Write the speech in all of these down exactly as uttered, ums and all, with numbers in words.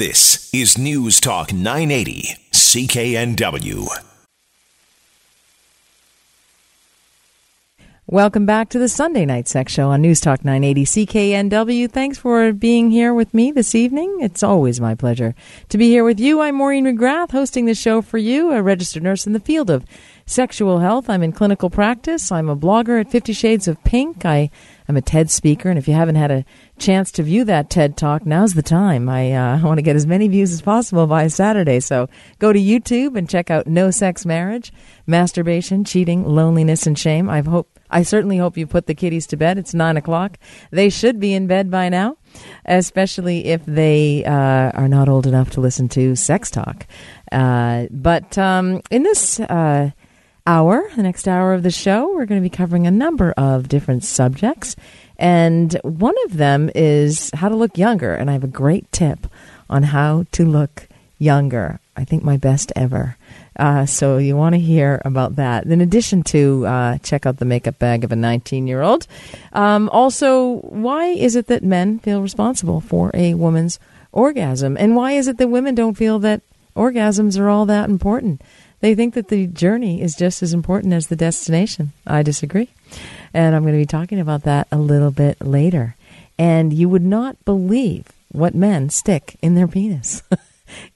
This is News Talk nine eighty C K N W. Welcome back to the Sunday Night Sex Show on News Talk nine eighty C K N W. Thanks for being here with me this evening. It's always my pleasure to be here with you. I'm Maureen McGrath, hosting the show for you, a registered nurse in the field of sexual health. I'm in clinical practice. I'm a blogger at Fifty Shades of Pink. I I'm a TED speaker, and if you haven't had a chance to view that TED Talk, now's the time. I uh, want to get as many views as possible by Saturday, so go to YouTube and check out No Sex Marriage, Masturbation, Cheating, Loneliness, and Shame. I hope, I certainly hope you put the kiddies to bed. It's nine o'clock. They should be in bed by now, especially if they uh, are not old enough to listen to Sex Talk. Uh, but um, in this... Uh, hour, the next hour of the show, we're going to be covering a number of different subjects, and one of them is how to look younger, and I have a great tip on how to look younger. I think my best ever. Uh, so you want to hear about that. In addition to uh, check out the makeup bag of a nineteen-year-old. Um, also, why is it that men feel responsible for a woman's orgasm, and why is it that women don't feel that orgasms are all that important? They think that the journey is just as important as the destination. I disagree. And I'm going to be talking about that a little bit later. And you would not believe what men stick in their penis.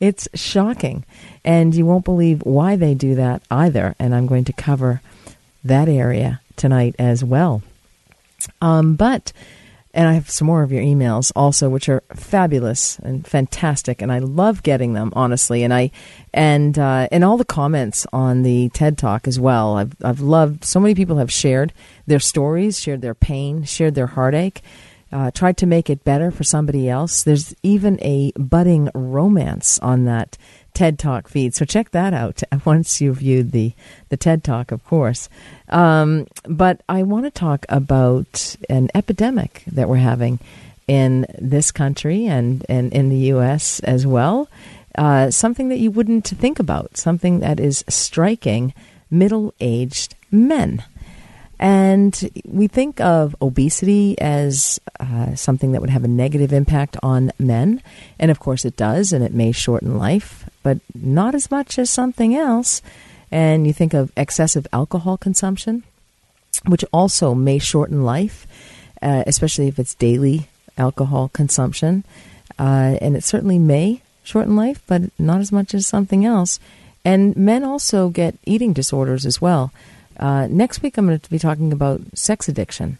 It's shocking. And you won't believe why they do that either. And I'm going to cover that area tonight as well. Um, but, and I have some more of your emails also, which are fabulous and fantastic. And I love getting them, honestly. And I... And uh, and all the comments on the TED Talk as well. I've I've loved. So many people have shared their stories, shared their pain, shared their heartache, uh, tried to make it better for somebody else. There's even a budding romance on that TED Talk feed. So check that out once you've viewed the, the TED Talk, of course. Um, but I want to talk about an epidemic that we're having in this country and, and in the U S as well. Uh, something that you wouldn't think about, something that is striking middle-aged men. And we think of obesity as uh, something that would have a negative impact on men. And of course it does, and it may shorten life, but not as much as something else. And you think of excessive alcohol consumption, which also may shorten life, uh, especially if it's daily alcohol consumption. Uh, and it certainly may shorten life, but not as much as something else. And men also get eating disorders as well. Uh, next week, I'm going to be talking about sex addiction.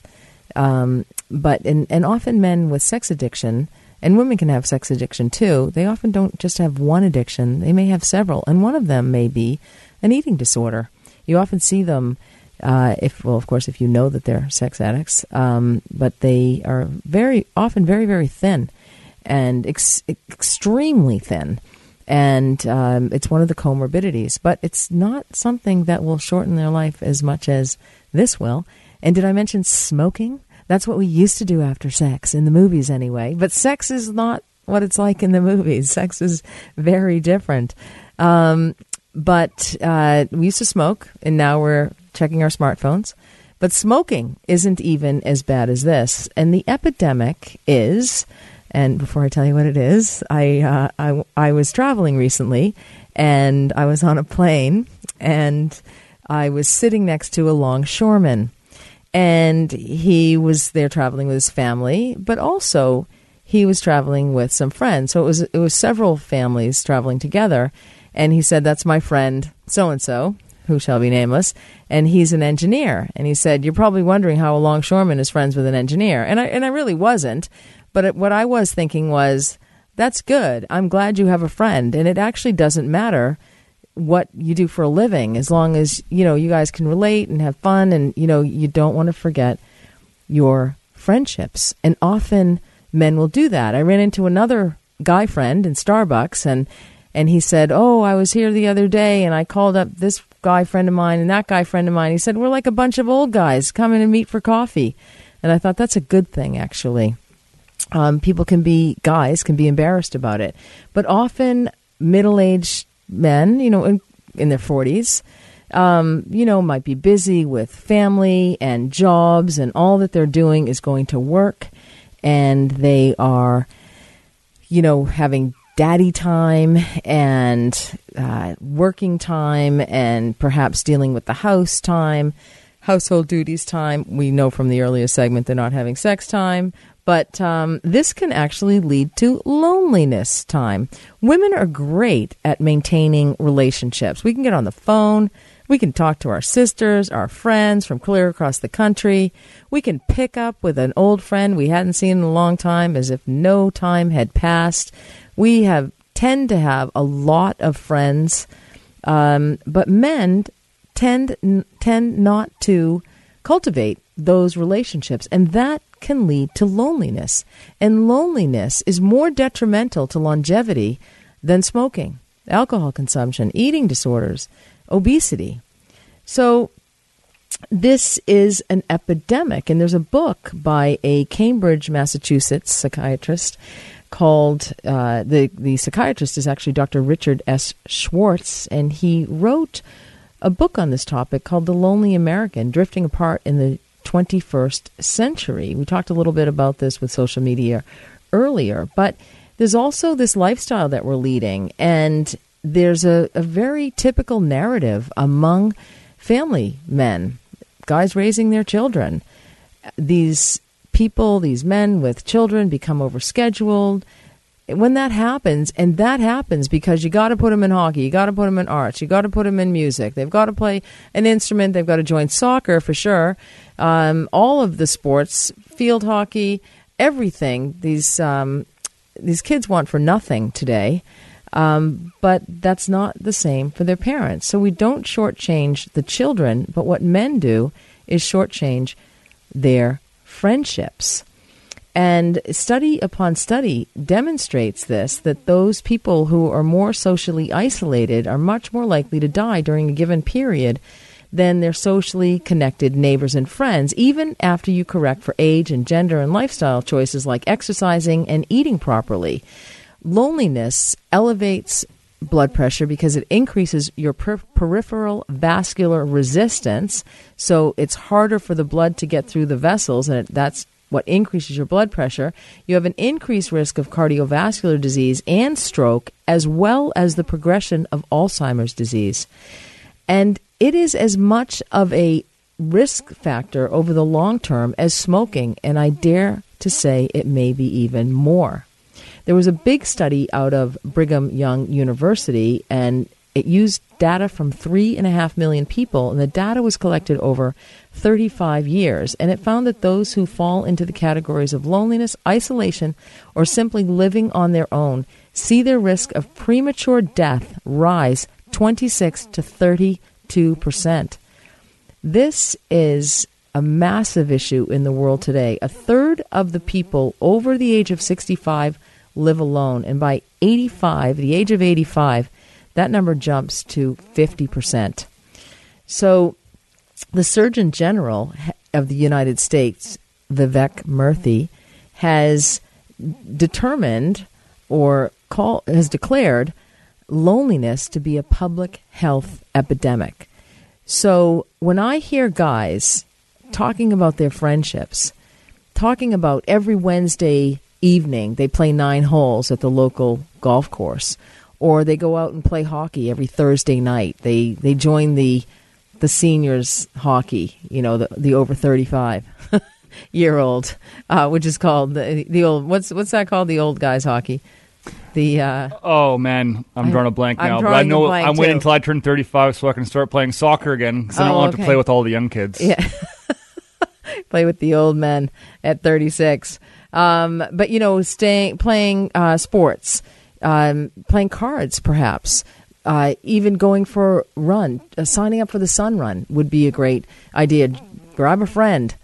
Um, but and, and often men with sex addiction, and women can have sex addiction too, they often don't just have one addiction. They may have several, and one of them may be an eating disorder. You often see them, uh, if well, of course, if you know that they're sex addicts, um, but they are very often very, very thin. And ex- extremely thin, and um, it's one of the comorbidities. But it's not something that will shorten their life as much as this will. And did I mention smoking? That's what we used to do after sex, in the movies anyway. But sex is not what it's like in the movies. Sex is very different. Um, but uh, we used to smoke, and now we're checking our smartphones. But smoking isn't even as bad as this. And the epidemic is... And before I tell you what it is, I, uh, I I was traveling recently, and I was on a plane, and I was sitting next to a longshoreman, and he was there traveling with his family, but also he was traveling with some friends. So it was it was several families traveling together, and he said, "That's my friend so and so, who shall be nameless," and he's an engineer. And he said, "You're probably wondering how a longshoreman is friends with an engineer," and I and I really wasn't. But what I was thinking was, that's good. I'm glad you have a friend. And it actually doesn't matter what you do for a living, as long as, you know, you guys can relate and have fun. And, you know, you don't want to forget your friendships. And often men will do that. I ran into another guy friend in Starbucks, and, and he said, "Oh, I was here the other day and I called up this guy friend of mine and that guy friend of mine." He said, "We're like a bunch of old guys coming to meet for coffee." And I thought that's a good thing, actually. Um, people can be, guys can be embarrassed about it. But often middle-aged men, you know, in, in their forties, um, you know, might be busy with family and jobs, and all that they're doing is going to work. And they are, you know, having daddy time and uh, working time and perhaps dealing with the house time, household duties time. We know from the earlier segment they're not having sex time. But um, this can actually lead to loneliness time. Women are great at maintaining relationships. We can get on the phone. We can talk to our sisters, our friends from clear across the country. We can pick up with an old friend we hadn't seen in a long time as if no time had passed. We have tend to have a lot of friends, um, but men tend tend not to cultivate those relationships, and that can lead to loneliness. And loneliness is more detrimental to longevity than smoking, alcohol consumption, eating disorders, obesity. So this is an epidemic. And there's a book by a Cambridge, Massachusetts psychiatrist called, uh, the, the psychiatrist is actually Doctor Richard S. Schwartz, and he wrote a book on this topic called The Lonely American, Drifting Apart in the twenty-first Century. We talked a little bit about this with social media earlier, but there's also this lifestyle that we're leading, and there's a, a very typical narrative among family men, guys raising their children. These people, these men with children become overscheduled. When that happens, and that happens because you got to put them in hockey, you got to put them in arts, you got to put them in music, they've got to play an instrument, they've got to join soccer for sure, um, all of the sports, field hockey, everything these, um, these kids want for nothing today. Um, but that's not the same for their parents. So we don't shortchange the children, but what men do is shortchange their friendships. And study upon study demonstrates this, that those people who are more socially isolated are much more likely to die during a given period than their socially connected neighbors and friends, even after you correct for age and gender and lifestyle choices like exercising and eating properly. Loneliness elevates blood pressure because it increases your per- peripheral vascular resistance, so it's harder for the blood to get through the vessels, and it, that's what increases your blood pressure. You have an increased risk of cardiovascular disease and stroke, as well as the progression of Alzheimer's disease. And it is as much of a risk factor over the long term as smoking, and I dare to say it may be even more. There was a big study out of Brigham Young University, and it used data from three and a half million people, and the data was collected over thirty-five years, and it found that those who fall into the categories of loneliness, isolation, or simply living on their own see their risk of premature death rise twenty-six to thirty-two percent. This is a massive issue in the world today. A third of the people over the age of sixty-five live alone, and by eighty-five, the age of eighty-five, that number jumps to fifty percent. So the Surgeon General of the United States, Vivek Murthy, has determined or call, has declared loneliness to be a public health epidemic. So when I hear guys talking about their friendships, talking about every Wednesday evening they play nine holes at the local golf course, or they go out and play hockey every Thursday night, they they join the the seniors hockey, you know, the, the over thirty-five year old, uh, which is called the, the old, what's what's that called, the old guys hockey, the uh, oh man I'm I, drawing a blank now, but I know I'm too. Waiting until I turn thirty-five so I can start playing soccer again, because I don't oh, want okay. to play with all the young kids. Yeah. Play with the old men at thirty-six. Um, but, you know, staying, playing uh, sports, um, playing cards, perhaps, uh, even going for a run, uh, signing up for the sun run would be a great idea. Grab a friend,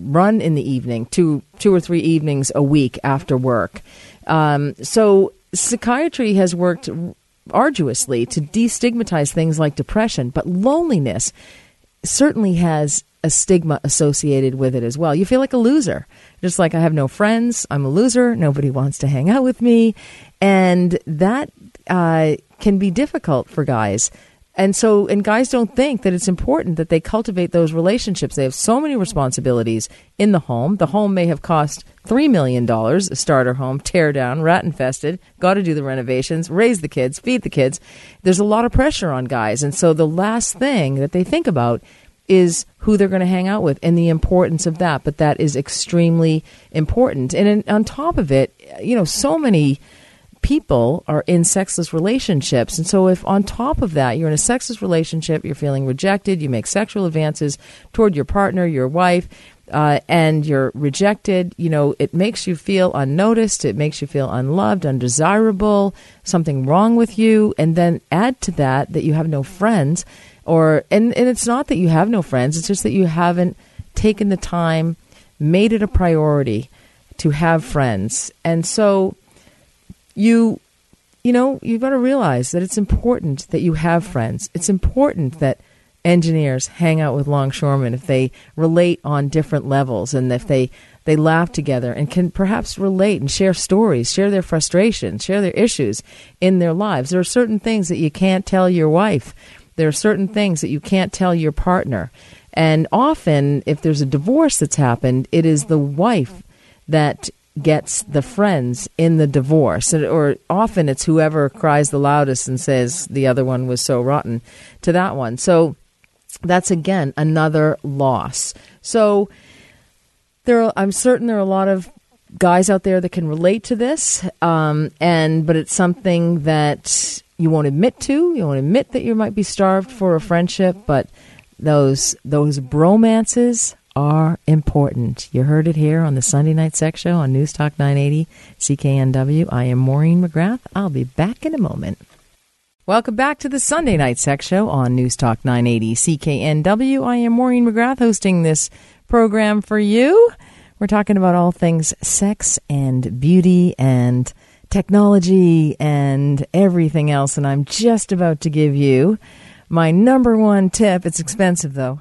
run in the evening, two, two or three evenings a week after work. Um, so psychiatry has worked arduously to destigmatize things like depression, but loneliness certainly has a stigma associated with it as well. You feel like a loser. Just like, I have no friends, I'm a loser, nobody wants to hang out with me. And that uh, can be difficult for guys. And so, and guys don't think that it's important that they cultivate those relationships. They have so many responsibilities in the home. The home may have cost three million dollars, a starter home, tear down, rat infested, got to do the renovations, raise the kids, feed the kids. There's a lot of pressure on guys. And so the last thing that they think about is who they're going to hang out with and the importance of that. But that is extremely important. And in, on top of it, you know, so many people are in sexless relationships. And so if on top of that, you're in a sexless relationship, you're feeling rejected, you make sexual advances toward your partner, your wife, uh, and you're rejected, you know, it makes you feel unnoticed. It makes you feel unloved, undesirable, something wrong with you. And then add to that, that you have no friends or, and, and it's not that you have no friends. It's just that you haven't taken the time, made it a priority to have friends. And so You, you know, you've got to realize that it's important that you have friends. It's important that engineers hang out with longshoremen if they relate on different levels and if they, they laugh together and can perhaps relate and share stories, share their frustrations, share their issues in their lives. There are certain things that you can't tell your wife. There are certain things that you can't tell your partner. And often, if there's a divorce that's happened, it is the wife that gets the friends in the divorce, or often it's whoever cries the loudest and says the other one was so rotten to that one. So that's, again, another loss. So there are, I'm certain there are a lot of guys out there that can relate to this, um, and but it's something that you won't admit to. You won't admit that you might be starved for a friendship, but those those bromances are important. You heard it here on the Sunday Night Sex Show on News Talk nine eighty C K N W. I am Maureen McGrath. I'll be back in a moment. Welcome back to the Sunday Night Sex Show on News Talk nine eighty C K N W. I am Maureen McGrath, hosting this program for you. We're talking about all things sex and beauty and technology and everything else, and I'm just about to give you my number one tip. It's expensive, though.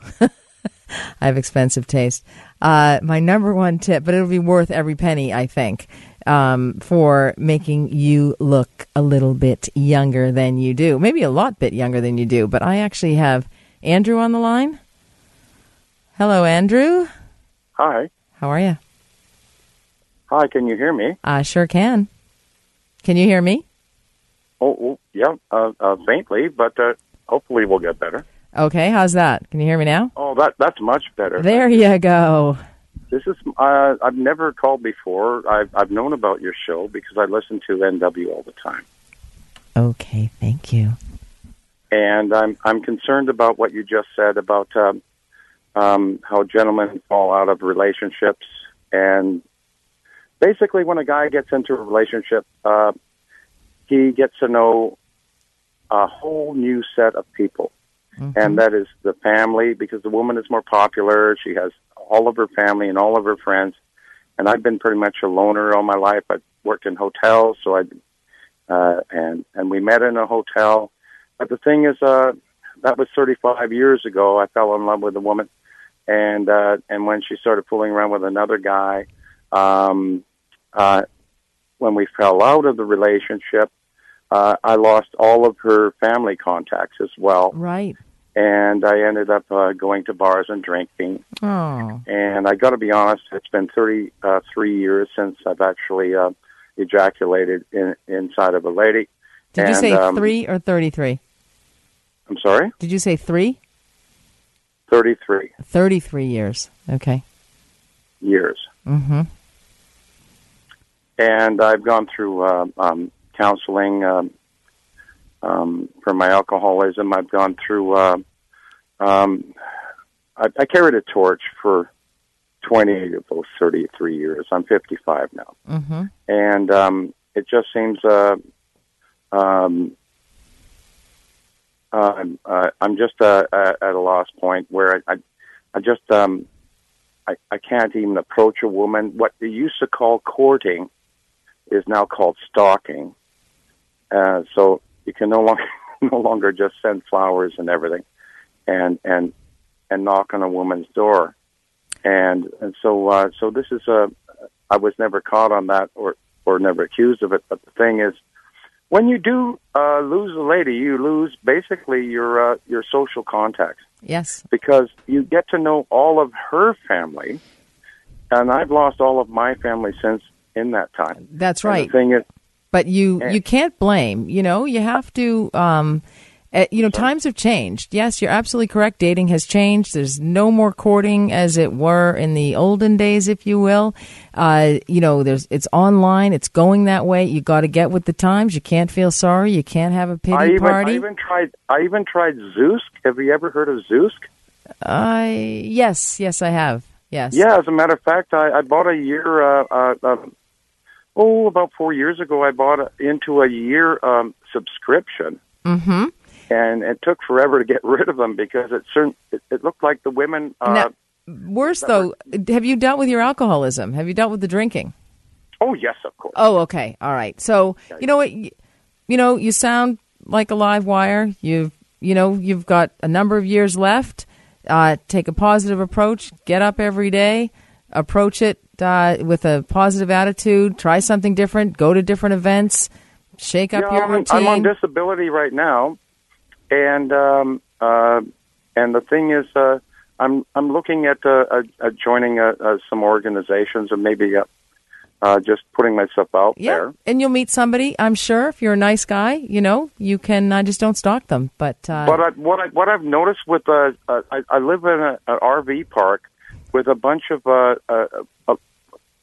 I have expensive taste. Uh, my number one tip, but it'll be worth every penny, I think, um, for making you look a little bit younger than you do. Maybe a lot bit younger than you do, but I actually have Andrew on the line. Hello, Andrew. Hi. How are you? Hi, can you hear me? I sure can. Can you hear me? Oh, oh yeah, uh, uh, faintly, but uh, hopefully we'll get better. Okay, how's that? Can you hear me now? Oh, that that's much better. There you go. This is uh, I've never called before. I've I've known about your show because I listen to N W all the time. Okay, thank you. And I'm I'm concerned about what you just said about um, um, how gentlemen fall out of relationships, and basically, when a guy gets into a relationship, uh, he gets to know a whole new set of people. Mm-hmm. And that is the family, because the woman is more popular. She has all of her family and all of her friends. And I've been pretty much a loner all my life. I've worked in hotels, so I uh, and and we met in a hotel. But the thing is, uh, that was thirty-five years ago. I fell in love with a woman, and uh, and when she started fooling around with another guy, um, uh, when we fell out of the relationship. Uh, I lost all of her family contacts as well. Right. And I ended up uh, going to bars and drinking. Oh. And I got to be honest, it's been thirty-three years since I've actually uh, ejaculated in, inside of a lady. Did and, you say um, three or thirty-three? I'm sorry? Did you say three? thirty-three. thirty-three years. Okay. Years. Mm-hmm. And I've gone through... Um, um, counseling um, um, for my alcoholism. I've gone through, uh, um, I, I carried a torch for twenty-eight of those thirty-three years. I'm fifty-five now. Mm-hmm. And um, it just seems uh, um, uh, I'm, uh, I'm just uh, at a lost point where I, I, I just, um, I, I can't even approach a woman. What they used to call courting is now called stalking. Uh, so you can no longer no longer just send flowers and everything, and and and knock on a woman's door, and and so uh, so this is a. I was never caught on that or or never accused of it. But the thing is, when you do uh, lose a lady, you lose basically your uh, your social contacts. Yes. Because you get to know all of her family, and I've lost all of my family since in that time. That's right. And the thing is, but you, you can't blame, you know, you have to, um, uh, you know, times have changed. Yes, you're absolutely correct. Dating has changed. There's no more courting as it were in the olden days, if you will. Uh, you know, there's, it's online. It's going that way. You got to get with the times. You can't feel sorry. You can't have a pity I even, party. I even tried, I even tried Zoosk. Have you ever heard of Zoosk? I, yes, yes, I have. Yes. Yeah. As a matter of fact, I, I bought a year, uh, uh, uh Oh, about four years ago, I bought a, into a year um, subscription, mm-hmm. and it took forever to get rid of them because it certain it, it looked like the women. Uh, now, worse though, were, have you dealt with your alcoholism? Have you dealt with the drinking? Oh yes, of course. Oh, okay, all right. So yeah, you know what? You, you know, you sound like a live wire. You you know, you've got a number of years left. Uh, take a positive approach. Get up every day. Approach it uh, with a positive attitude. Try something different. Go to different events. Shake up yeah, your I'm, routine. I'm on disability right now, and um, uh, and the thing is, uh, I'm I'm looking at uh, uh, joining uh, uh, some organizations and maybe uh, uh, just putting myself out yeah. there. And you'll meet somebody, I'm sure. If you're a nice guy, you know you can uh, just don't stalk them. But uh, but I, what I, what I've noticed with uh, uh, I, I live in a, an R V park. With a bunch of, uh, uh, uh,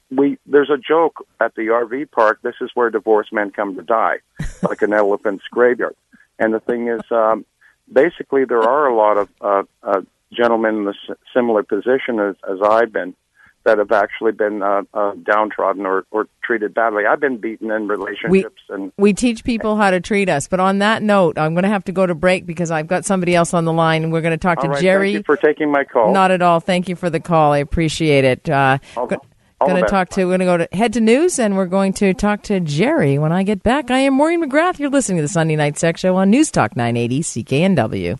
we there's a joke at the R V park, this is where divorced men come to die, like an elephant's graveyard. And the thing is, um, basically there are a lot of uh, uh, gentlemen in a s- similar position as, as I've been that have actually been uh, uh, downtrodden or, or treated badly. I've been beaten in relationships. We, and we teach people how to treat us. But on that note, I'm going to have to go to break because I've got somebody else on the line, and we're going to talk all to right, Jerry. Thank you for taking my call. Not at all. Thank you for the call. I appreciate it. Uh, all, go, all going to talk to. We're going to go to head to news, and we're going to talk to Jerry when I get back. I am Maureen McGrath. You're listening to the Sunday Night Sex Show on News Talk nine eighty C K N W.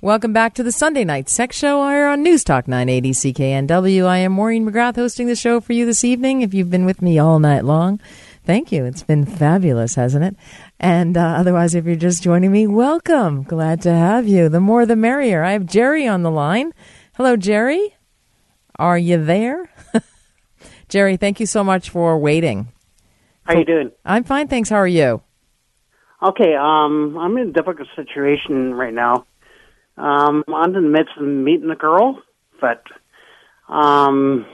Welcome back to the Sunday Night Sex Show here on News Talk nine eighty C K N W. I am Maureen McGrath hosting the show for you this evening. If you've been with me all night long, thank you. It's been fabulous, hasn't it? And uh, otherwise, if you're just joining me, welcome. Glad to have you. The more the merrier. I have Jerry on the line. Hello, Jerry. Are you there? Jerry, thank you so much for waiting. How are you doing? I'm fine, thanks. How are you? Okay, um, I'm in a difficult situation right now. Um, I'm in the midst of meeting a girl, but, um...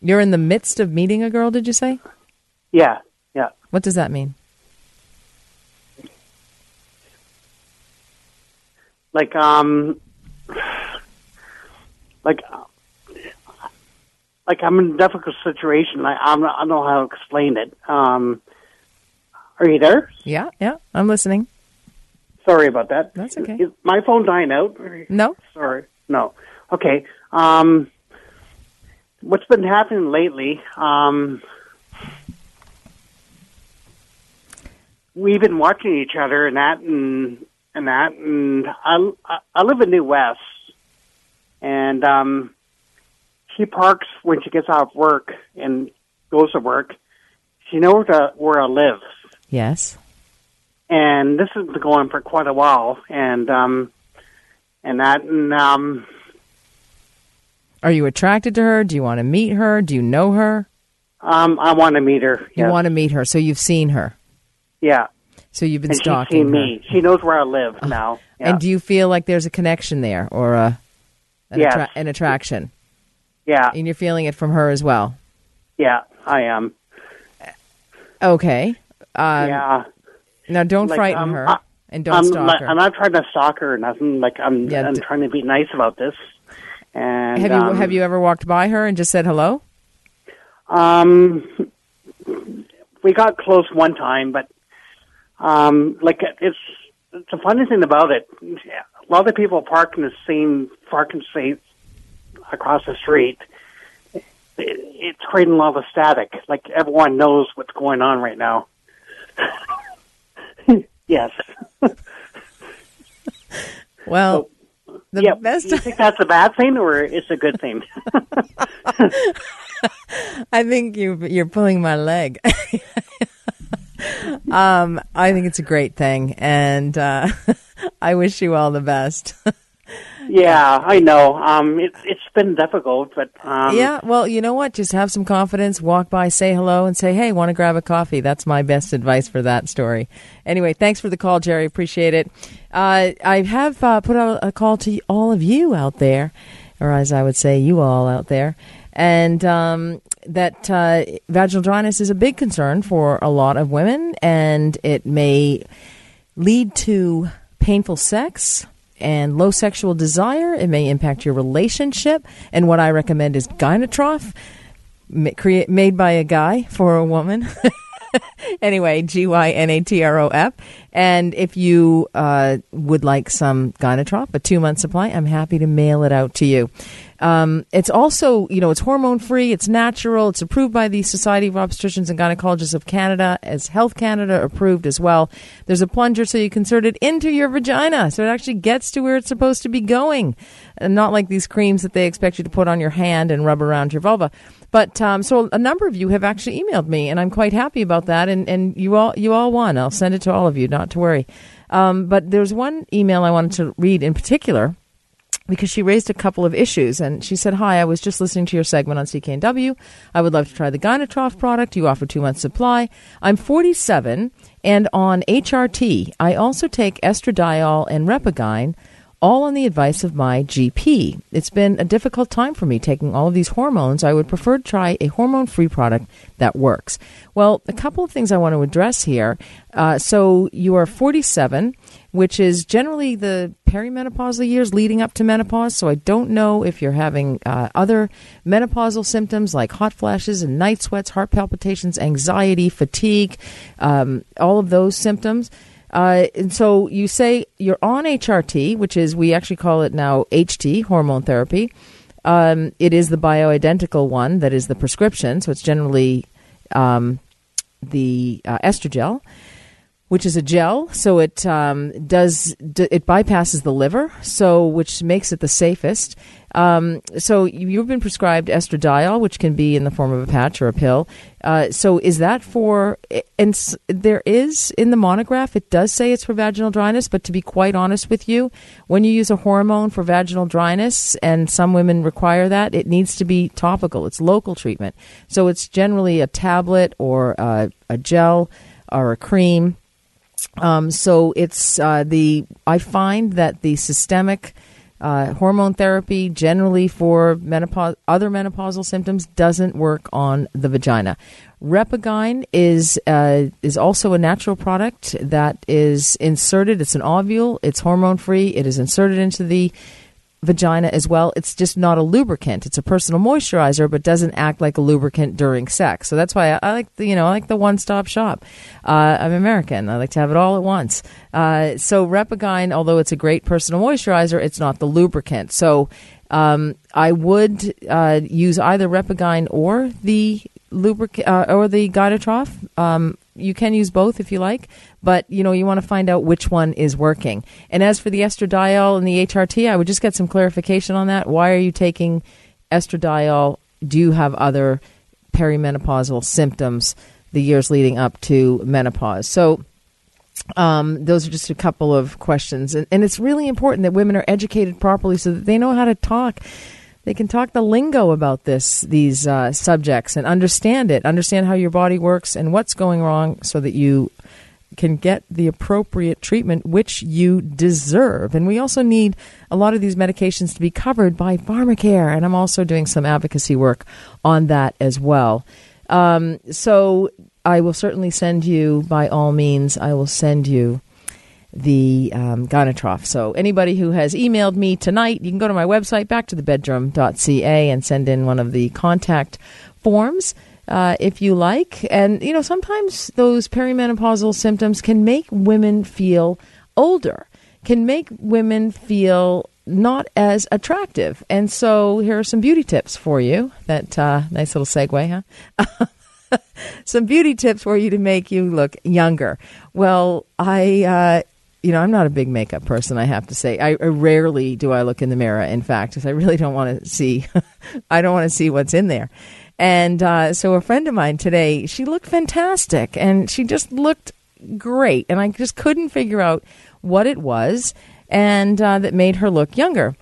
You're in the midst of meeting a girl, did you say? Yeah, yeah. What does that mean? Like, um... Like, like I'm in a difficult situation. I, I'm, I don't know how to explain it. Um, are you there? Yeah, yeah, I'm listening. Sorry about that. That's okay. Is my phone dying out? No. Sorry. No. Okay. Um, what's been happening lately, um, we've been watching each other and that and, and that, and I, I live in New West, and um, she parks when she gets off work and goes to work. She knows where, where I live. Yes. And this has been going for quite a while, and um, and that, and um, are you attracted to her? Do you want to meet her? Do you know her? Um, I want to meet her. You yes. want to meet her, so you've seen her. Yeah. So you've been and stalking she's seen her. Me. She knows where I live uh, now. Yeah. And do you feel like there's a connection there, or a an, yes. attra- an attraction? Yeah. And you're feeling it from her as well. Yeah, I am. Okay. Um, yeah. Now, don't like, frighten um, her, I, and don't I'm, stalk like, her. I'm not trying to stalk her or nothing. Like I'm, yeah, I'm d- trying to be nice about this. And have you um, have you ever walked by her and just said hello? Um, we got close one time, but um, like it's it's a funny thing about it. A lot of people park in the same parking space across the street. It, it's creating a lot of static. Like everyone knows what's going on right now. Yes. Well, so, the yep. best. Do you think that's a bad thing or it's a good thing? I think you, you're pulling my leg. um, I think it's a great thing, and uh, I wish you all the best. Yeah, I know. Um, it, it's been difficult, but... Um, yeah, well, you know what? Just have some confidence, walk by, say hello, and say, hey, want to grab a coffee? That's my best advice for that story. Anyway, thanks for the call, Jerry. Appreciate it. Uh, I have uh, put out a call to all of you out there, or as I would say, you all out there, and um, that uh, vaginal dryness is a big concern for a lot of women, and it may lead to painful sex and low sexual desire. It may impact your relationship. And what I recommend is Gynatrof, made by a guy for a woman. Anyway, G Y N A T R O F. And if you uh, would like some Gynatrof, a two-month supply, I'm happy to mail it out to you. Um, it's also, you know, it's hormone-free, it's natural, it's approved by the Society of Obstetricians and Gynecologists of Canada, as Health Canada approved as well. There's a plunger so you can insert it into your vagina, so it actually gets to where it's supposed to be going, and not like these creams that they expect you to put on your hand and rub around your vulva. But um, so a number of you have actually emailed me, and I'm quite happy about that, and, and you all you all won. I'll send it to all of you, not to worry. Um, but there's one email I wanted to read in particular, because she raised a couple of issues, and she said, hi, I was just listening to your segment on C K N W. I would love to try the Gynatrof product. You offer two months supply. I'm forty-seven and on H R T. I also take estradiol and Repagyne, all on the advice of my G P. It's been a difficult time for me taking all of these hormones. I would prefer to try a hormone-free product that works. Well, a couple of things I want to address here. Uh, so you are forty-seven, which is generally the perimenopausal years leading up to menopause. So I don't know if you're having uh, other menopausal symptoms like hot flashes and night sweats, heart palpitations, anxiety, fatigue, um, all of those symptoms. Uh, and so you say you're on H R T, which is, we actually call it now H T, hormone therapy. Um, it is the bioidentical one that is the prescription. So it's generally um, the uh, estrogel, which is a gel, so it um, does d- it bypasses the liver, so which makes it the safest. Um, so you, you've been prescribed estradiol, which can be in the form of a patch or a pill. Uh, so is that for? And there is in the monograph, it does say it's for vaginal dryness. But to be quite honest with you, when you use a hormone for vaginal dryness, and some women require that, it needs to be topical. It's local treatment, so it's generally a tablet or a, a gel or a cream. Um, so it's uh, the I find that the systemic uh, hormone therapy generally for menopause, other menopausal symptoms doesn't work on the vagina. Repagyne is uh, is also a natural product that is inserted. It's an ovule. It's hormone free. It is inserted into the vagina as well. It's just not a lubricant. It's a personal moisturizer, but doesn't act like a lubricant during sex. So that's why I, I like the, you know, I like the one-stop shop. Uh, I'm American. I like to have it all at once. Uh, so Repagyne, although it's a great personal moisturizer, it's not the lubricant. So um, I would uh, use either Repagyne or the lubric- uh, or the Gynatrof. Um, you can use both if you like, but you know, you want to find out which one is working. And as for the estradiol and the H R T, I would just get some clarification on that. Why are you taking estradiol? Do you have other perimenopausal symptoms the years leading up to menopause? So um, those are just a couple of questions. And, and it's really important that women are educated properly so that they know how to talk. They can talk the lingo about this, these uh, subjects, and understand it, understand how your body works and what's going wrong so that you can get the appropriate treatment which you deserve. And we also need a lot of these medications to be covered by PharmaCare, and I'm also doing some advocacy work on that as well. Um, so I will certainly send you, by all means, I will send you the um, Gynatrof. So anybody who has emailed me tonight, you can go to my website, back to the bedroom dot c a, and send in one of the contact forms uh, if you like. And, you know, sometimes those perimenopausal symptoms can make women feel older, can make women feel not as attractive. And so here are some beauty tips for you. That uh, nice little segue, huh? Some beauty tips for you to make you look younger. Well, I... Uh, you know, I'm not a big makeup person, I have to say. I, I rarely do I look in the mirror, in fact, because I really don't want to see, I don't want to see what's in there. And uh, so a friend of mine today, she looked fantastic, and she just looked great. And I just couldn't figure out what it was and uh, that made her look younger,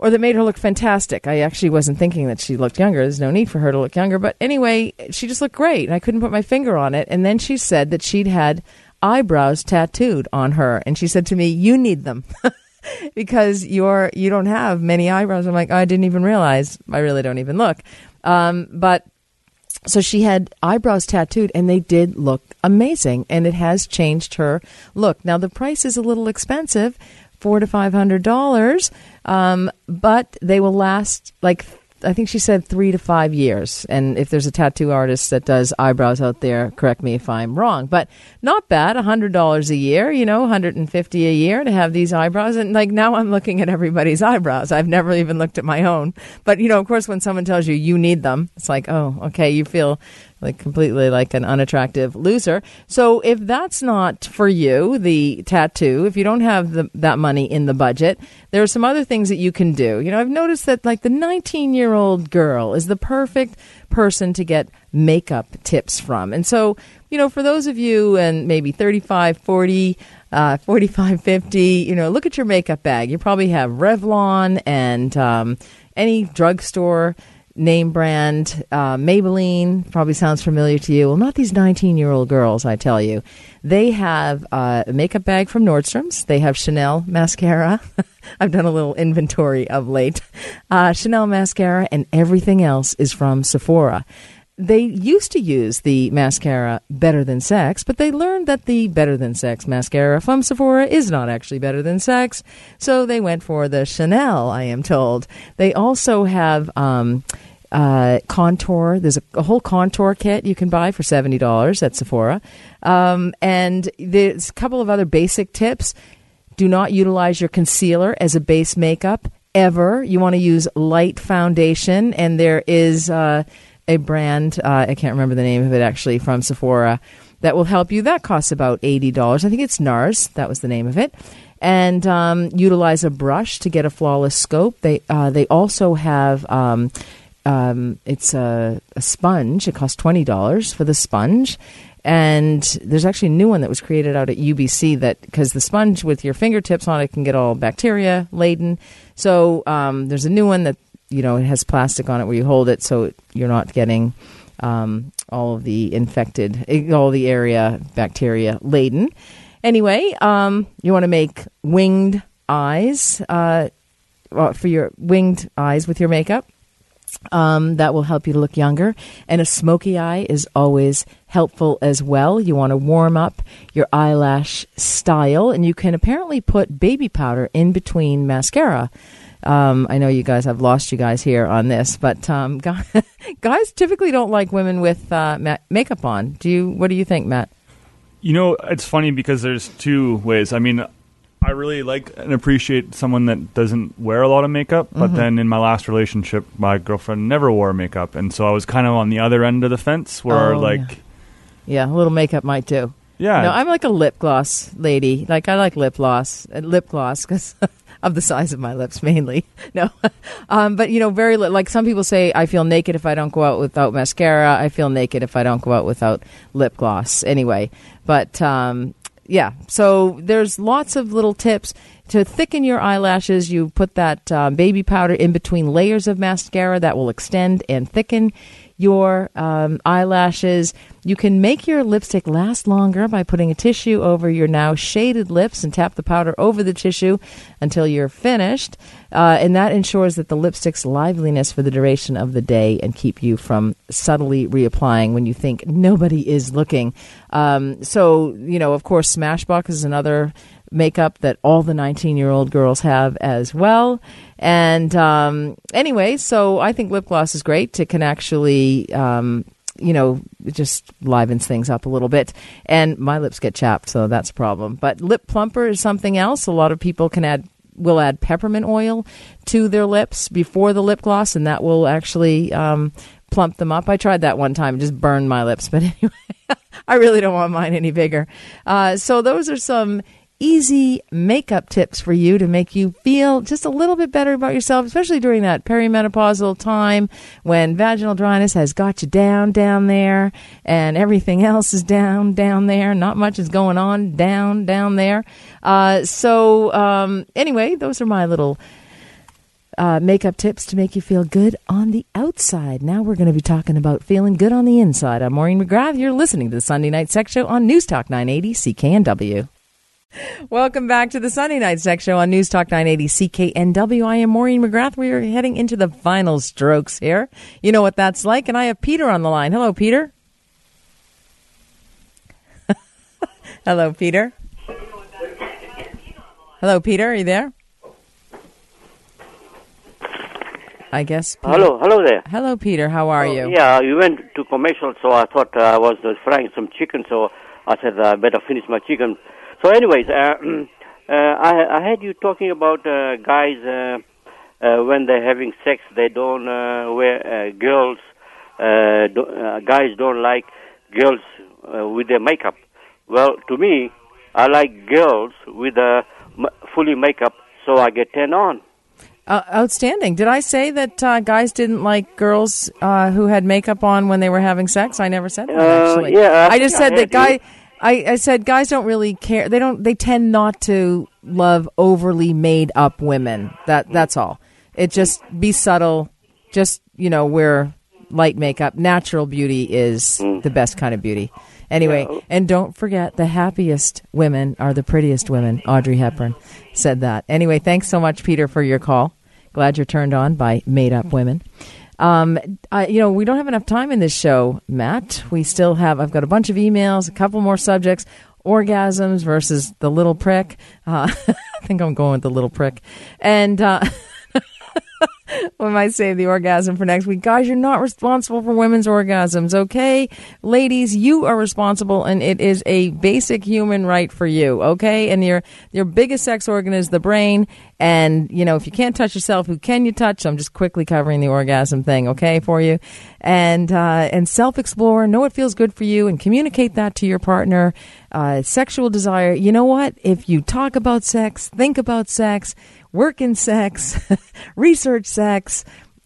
or that made her look fantastic. I actually wasn't thinking that she looked younger. There's no need for her to look younger. But anyway, she just looked great, and I couldn't put my finger on it. And then she said that she'd had eyebrows tattooed on her, and she said to me, "You need them because you're you don't have many eyebrows." I'm like, oh, I didn't even realize. I really don't even look. Um, but so she had eyebrows tattooed, and they did look amazing, and it has changed her look. Now the price is a little expensive, four to five hundred dollars, um, but they will last like. I think she said three to five years. And if there's a tattoo artist that does eyebrows out there, correct me if I'm wrong. But not bad, one hundred dollars a year, you know, one hundred fifty dollars a year to have these eyebrows. And like now I'm looking at everybody's eyebrows. I've never even looked at my own. But, you know, of course, when someone tells you you need them, it's like, oh, okay, you feel like completely like an unattractive loser. So if that's not for you, the tattoo, if you don't have the, that money in the budget, there are some other things that you can do. You know, I've noticed that like the nineteen-year-old girl is the perfect person to get makeup tips from. And so, you know, for those of you and maybe thirty-five, forty, uh, forty-five, fifty, you know, look at your makeup bag. You probably have Revlon and um, any drugstore name brand, uh, Maybelline, probably sounds familiar to you. Well, not these nineteen-year-old girls, I tell you. They have uh, a makeup bag from Nordstrom's. They have Chanel mascara. I've done a little inventory of late. Uh, Chanel mascara, and everything else is from Sephora. They used to use the mascara Better Than Sex, but they learned that the Better Than Sex mascara from Sephora is not actually Better Than Sex, so they went for the Chanel, I am told. They also have um, uh, contour. There's a, a whole contour kit you can buy for seventy dollars at Sephora. Um, and there's a couple of other basic tips. Do not utilize your concealer as a base makeup, ever. You want to use light foundation, and there is... Uh, a brand, uh, I can't remember the name of it actually, from Sephora that will help you. That costs about eighty dollars. I think it's NARS. That was the name of it. And um, utilize a brush to get a flawless scope. They uh, they also have, um, um, it's a, a sponge. It costs twenty dollars for the sponge. And there's actually a new one that was created out at U B C that, because the sponge with your fingertips on it can get all bacteria laden. So um, there's a new one that, you know, it has plastic on it where you hold it, so you're not getting um, all of the infected, all the area bacteria laden. Anyway, um, you want to make winged eyes uh, for your winged eyes with your makeup. Um, that will help you to look younger. And a smoky eye is always helpful as well. You want to warm up your eyelash style, and you can apparently put baby powder in between mascara. Um, I know you guys, I've lost you guys here on this, but um, guys, guys typically don't like women with uh, ma- makeup on. Do you? What do you think, Matt? You know, it's funny because there's two ways. I mean, I really like and appreciate someone that doesn't wear a lot of makeup, but mm-hmm. then in my last relationship, my girlfriend never wore makeup, and so I was kind of on the other end of the fence where oh, like... Yeah. yeah, a little makeup might do. Yeah. No, I'm like a lip gloss lady. Like, I like lip gloss, uh, lip gloss because... of the size of my lips, mainly. No. Um, but, you know, very li- like some people say, I feel naked if I don't go out without mascara. I feel naked if I don't go out without lip gloss. Anyway, but, um, yeah. So there's lots of little tips. To thicken your eyelashes, you put that uh, baby powder in between layers of mascara. That will extend and thicken your um, eyelashes. You can make your lipstick last longer by putting a tissue over your now shaded lips and tap the powder over the tissue until you're finished. Uh, and that ensures that the lipstick's liveliness for the duration of the day and keep you from subtly reapplying when you think nobody is looking. Um, so, you know, of course, Smashbox is another makeup that all the nineteen-year-old girls have as well. And um, anyway, so I think lip gloss is great. It can actually, um, you know, it just livens things up a little bit. And my lips get chapped, so that's a problem. But lip plumper is something else. A lot of people can add will add peppermint oil to their lips before the lip gloss, and that will actually um, plump them up. I tried that one time, just burned my lips. But anyway, I really don't want mine any bigger. Uh, so those are some easy makeup tips for you to make you feel just a little bit better about yourself, especially during that perimenopausal time when vaginal dryness has got you down, down there, and everything else is down, down there. Not much is going on down, down there. Uh, so um, anyway, those are my little Uh, makeup tips to make you feel good on the outside. Now we're going to be talking about feeling good on the inside. I'm Maureen McGrath. You're listening to the Sunday Night Sex Show on News Talk nine eighty C K N W. Welcome back to the Sunday Night Sex Show on News Talk nine eighty C K N W. I am Maureen McGrath. We are heading into the final strokes here. You know what that's like. And I have Peter on the line. Hello, Peter. Hello, Peter. Hello, Peter. Are you there? I guess. Peter. Hello, hello there. Hello, Peter. How are oh, you? Yeah, you went to commercial, so I thought uh, I was uh, frying some chicken, so I said uh, I better finish my chicken. So, anyways, uh, uh, I, I had you talking about uh, guys uh, uh, when they're having sex, they don't uh, wear uh, girls. Uh, do, uh, guys don't like girls uh, with their makeup. Well, to me, I like girls with uh, m- fully makeup, so I get turned on. Uh, outstanding. Did I say that uh, guys didn't like girls uh, who had makeup on when they were having sex? I never said that, actually. Uh, yeah, I, I just said I that guy. I, I said guys don't really care. They don't. They tend not to love overly made up women. That that's all. It just be subtle. Just you know, wear light makeup. Natural beauty is the best kind of beauty. Anyway, and don't forget, the happiest women are the prettiest women. Audrey Hepburn said that. Anyway, thanks so much, Peter, for your call. Glad you're turned on by made-up women. Um, I, you know, we don't have enough time in this show, Matt. We still have, I've got a bunch of emails, a couple more subjects, orgasms versus the little prick. Uh, I think I'm going with the little prick. And... Uh, we might save the orgasm for next week. Guys, you're not responsible for women's orgasms, okay? Ladies, you are responsible, and it is a basic human right for you, okay? And your your biggest sex organ is the brain, and, you know, if you can't touch yourself, who can you touch? So I'm just quickly covering the orgasm thing, okay, for you. And, uh, and self-explore, know what feels good for you, and communicate that to your partner. Uh, sexual desire, you know what? If you talk about sex, think about sex, work in sex, research sex,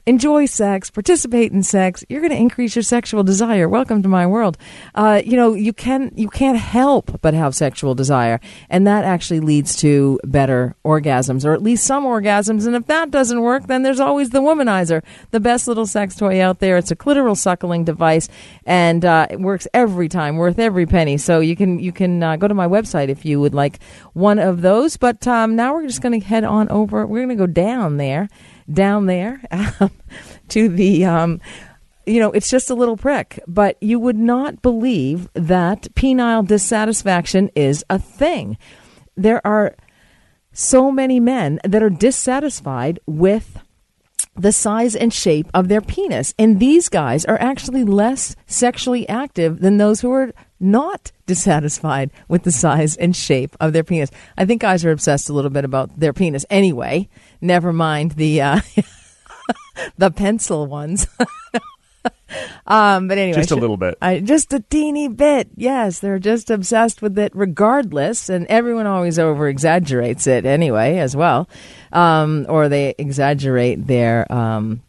enjoy sex, participate in sex, you're going to increase your sexual desire. Welcome to my world. Uh, you know, you can, you can't help but have sexual desire, and that actually leads to better orgasms, or at least some orgasms. And if that doesn't work, then there's always the Womanizer, the best little sex toy out there. It's a clitoral suckling device, and uh, it works every time, worth every penny. So you can you can uh, go to my website if you would like one of those. But um, now we're just going to head on over. We're going to go down there. down there um, to the, um, you know, it's just a little prick. But you would not believe that penile dissatisfaction is a thing. There are so many men that are dissatisfied with the size and shape of their penis. And these guys are actually less sexually active than those who are not dissatisfied with the size and shape of their penis. I think guys are obsessed a little bit about their penis anyway. Never mind the uh, the pencil ones. um, but anyway, just a little bit, I, just a teeny bit. Yes, they're just obsessed with it, regardless. And everyone always over exaggerates it anyway, as well, um, or they exaggerate their um,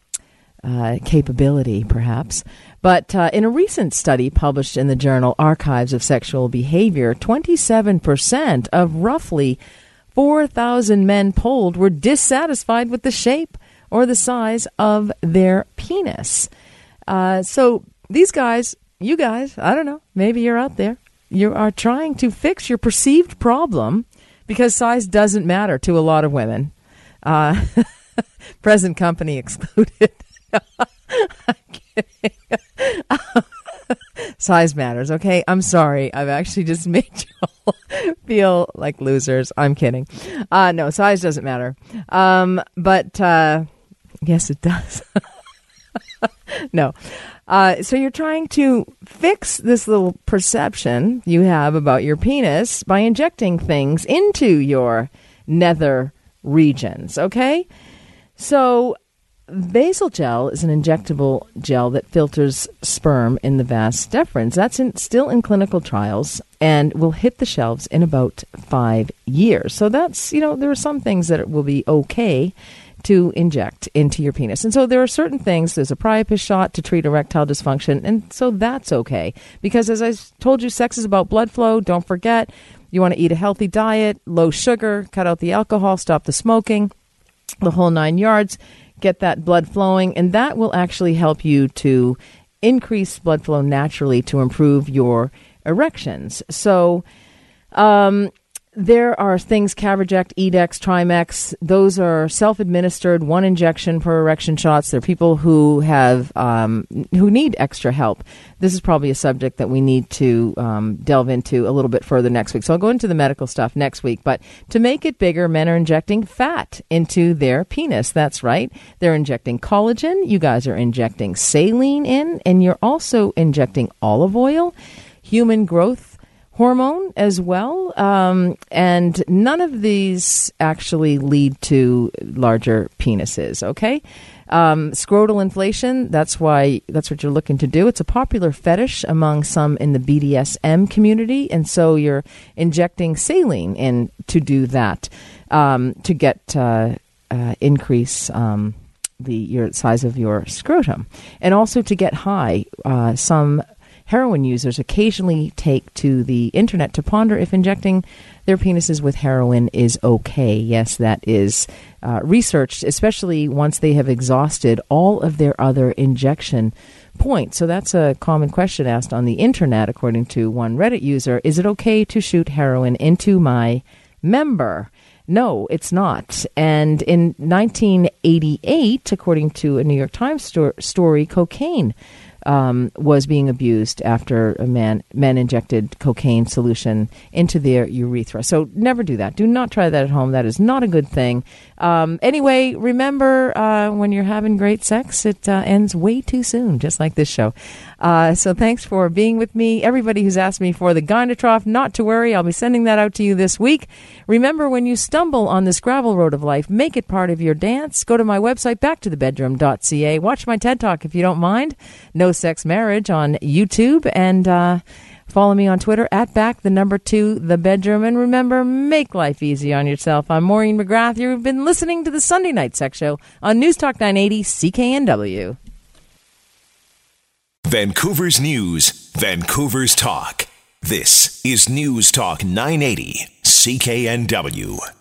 uh, capability, perhaps. But uh, in a recent study published in the journal Archives of Sexual Behavior, twenty-seven percent of roughly four thousand men polled were dissatisfied with the shape or the size of their penis. Uh, so these guys, you guys, I don't know, maybe you're out there. You are trying to fix your perceived problem because size doesn't matter to a lot of women. Uh, present company excluded. I'm kidding. Size matters, okay? I'm sorry. I've actually just made you all feel like losers. I'm kidding. Uh, no, size doesn't matter. Um, but uh, yes, it does. No. Uh, so you're trying to fix this little perception you have about your penis by injecting things into your nether regions, okay? So Basal gel is an injectable gel that filters sperm in the vas deferens. That's in, still in clinical trials and will hit the shelves in about five years. So that's, you know, there are some things that will be okay to inject into your penis. And so there are certain things, there's a Priapus shot to treat erectile dysfunction, and so that's okay. Because as I told you, sex is about blood flow, don't forget, you want to eat a healthy diet, low sugar, cut out the alcohol, stop the smoking, the whole nine yards, get that blood flowing, and that will actually help you to increase blood flow naturally to improve your erections. So, um... there are things, Caverject, Edex, Trimex, those are self-administered, one injection per erection shots. There are people who have um, who need extra help. This is probably a subject that we need to um, delve into a little bit further next week. So I'll go into the medical stuff next week. But to make it bigger, men are injecting fat into their penis. That's right. They're injecting collagen. You guys are injecting saline in, and you're also injecting olive oil, human growth hormone as well, um, and none of these actually lead to larger penises, okay? Um, scrotal inflation, that's why that's what you're looking to do. It's a popular fetish among some in the B D S M community, and so you're injecting saline in to do that, um, to get uh, uh, increase um, the your size of your scrotum, and also to get high. Uh, some heroin users occasionally take to the internet to ponder if injecting their penises with heroin is okay. Yes, that is uh, researched, especially once they have exhausted all of their other injection points. So that's a common question asked on the internet, according to one Reddit user. Is it okay to shoot heroin into my member? No, it's not. And in nineteen eighty-eight, according to a New York Times sto- story, cocaine Um, was being abused after a man men injected cocaine solution into their urethra. So never do that. Do not try that at home. That is not a good thing. Um, anyway, remember uh, when you're having great sex, it uh, ends way too soon, just like this show. Uh, so thanks for being with me. Everybody who's asked me for the Gynatrof, not to worry. I'll be sending that out to you this week. Remember, when you stumble on this gravel road of life, make it part of your dance. Go to my website, back to the bedroom dot c a. Watch my TED Talk if you don't mind. No Sex Marriage on YouTube, and uh, follow me on Twitter at back the number two the bedroom. And remember, make life easy on yourself. I'm Maureen McGrath. You've been listening to the Sunday Night Sex Show on News Talk nine eighty C K N W. Vancouver's news, Vancouver's talk. This is News Talk nine eighty C K N W.